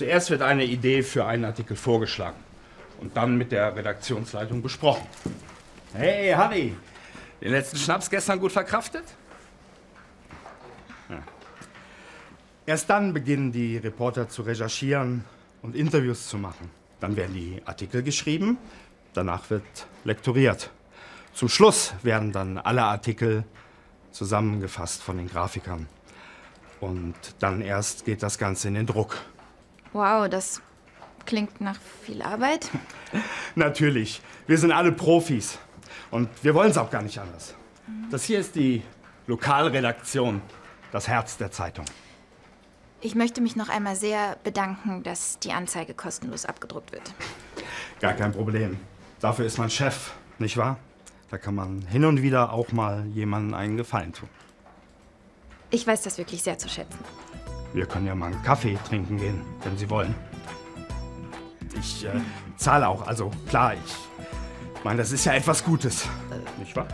Zuerst wird eine Idee für einen Artikel vorgeschlagen und dann mit der Redaktionsleitung besprochen. Hey, Harry, den letzten Schnaps gestern gut verkraftet? Ja. Erst dann beginnen die Reporter zu recherchieren und Interviews zu machen. Dann werden die Artikel geschrieben, danach wird lektoriert. Zum Schluss werden dann alle Artikel zusammengefasst von den Grafikern. Und dann erst geht das Ganze in den Druck. Wow, das klingt nach viel Arbeit. Natürlich, wir sind alle Profis und wir wollen es auch gar nicht anders. Das hier ist die Lokalredaktion, das Herz der Zeitung. Ich möchte mich noch einmal sehr bedanken, dass die Anzeige kostenlos abgedruckt wird. Gar kein Problem. Dafür ist man Chef, nicht wahr? Da kann man hin und wieder auch mal jemandem einen Gefallen tun. Ich weiß das wirklich sehr zu schätzen. Wir können ja mal einen Kaffee trinken gehen, wenn Sie wollen. Ich zahle auch, also klar, ich meine, das ist ja etwas Gutes, nicht wahr?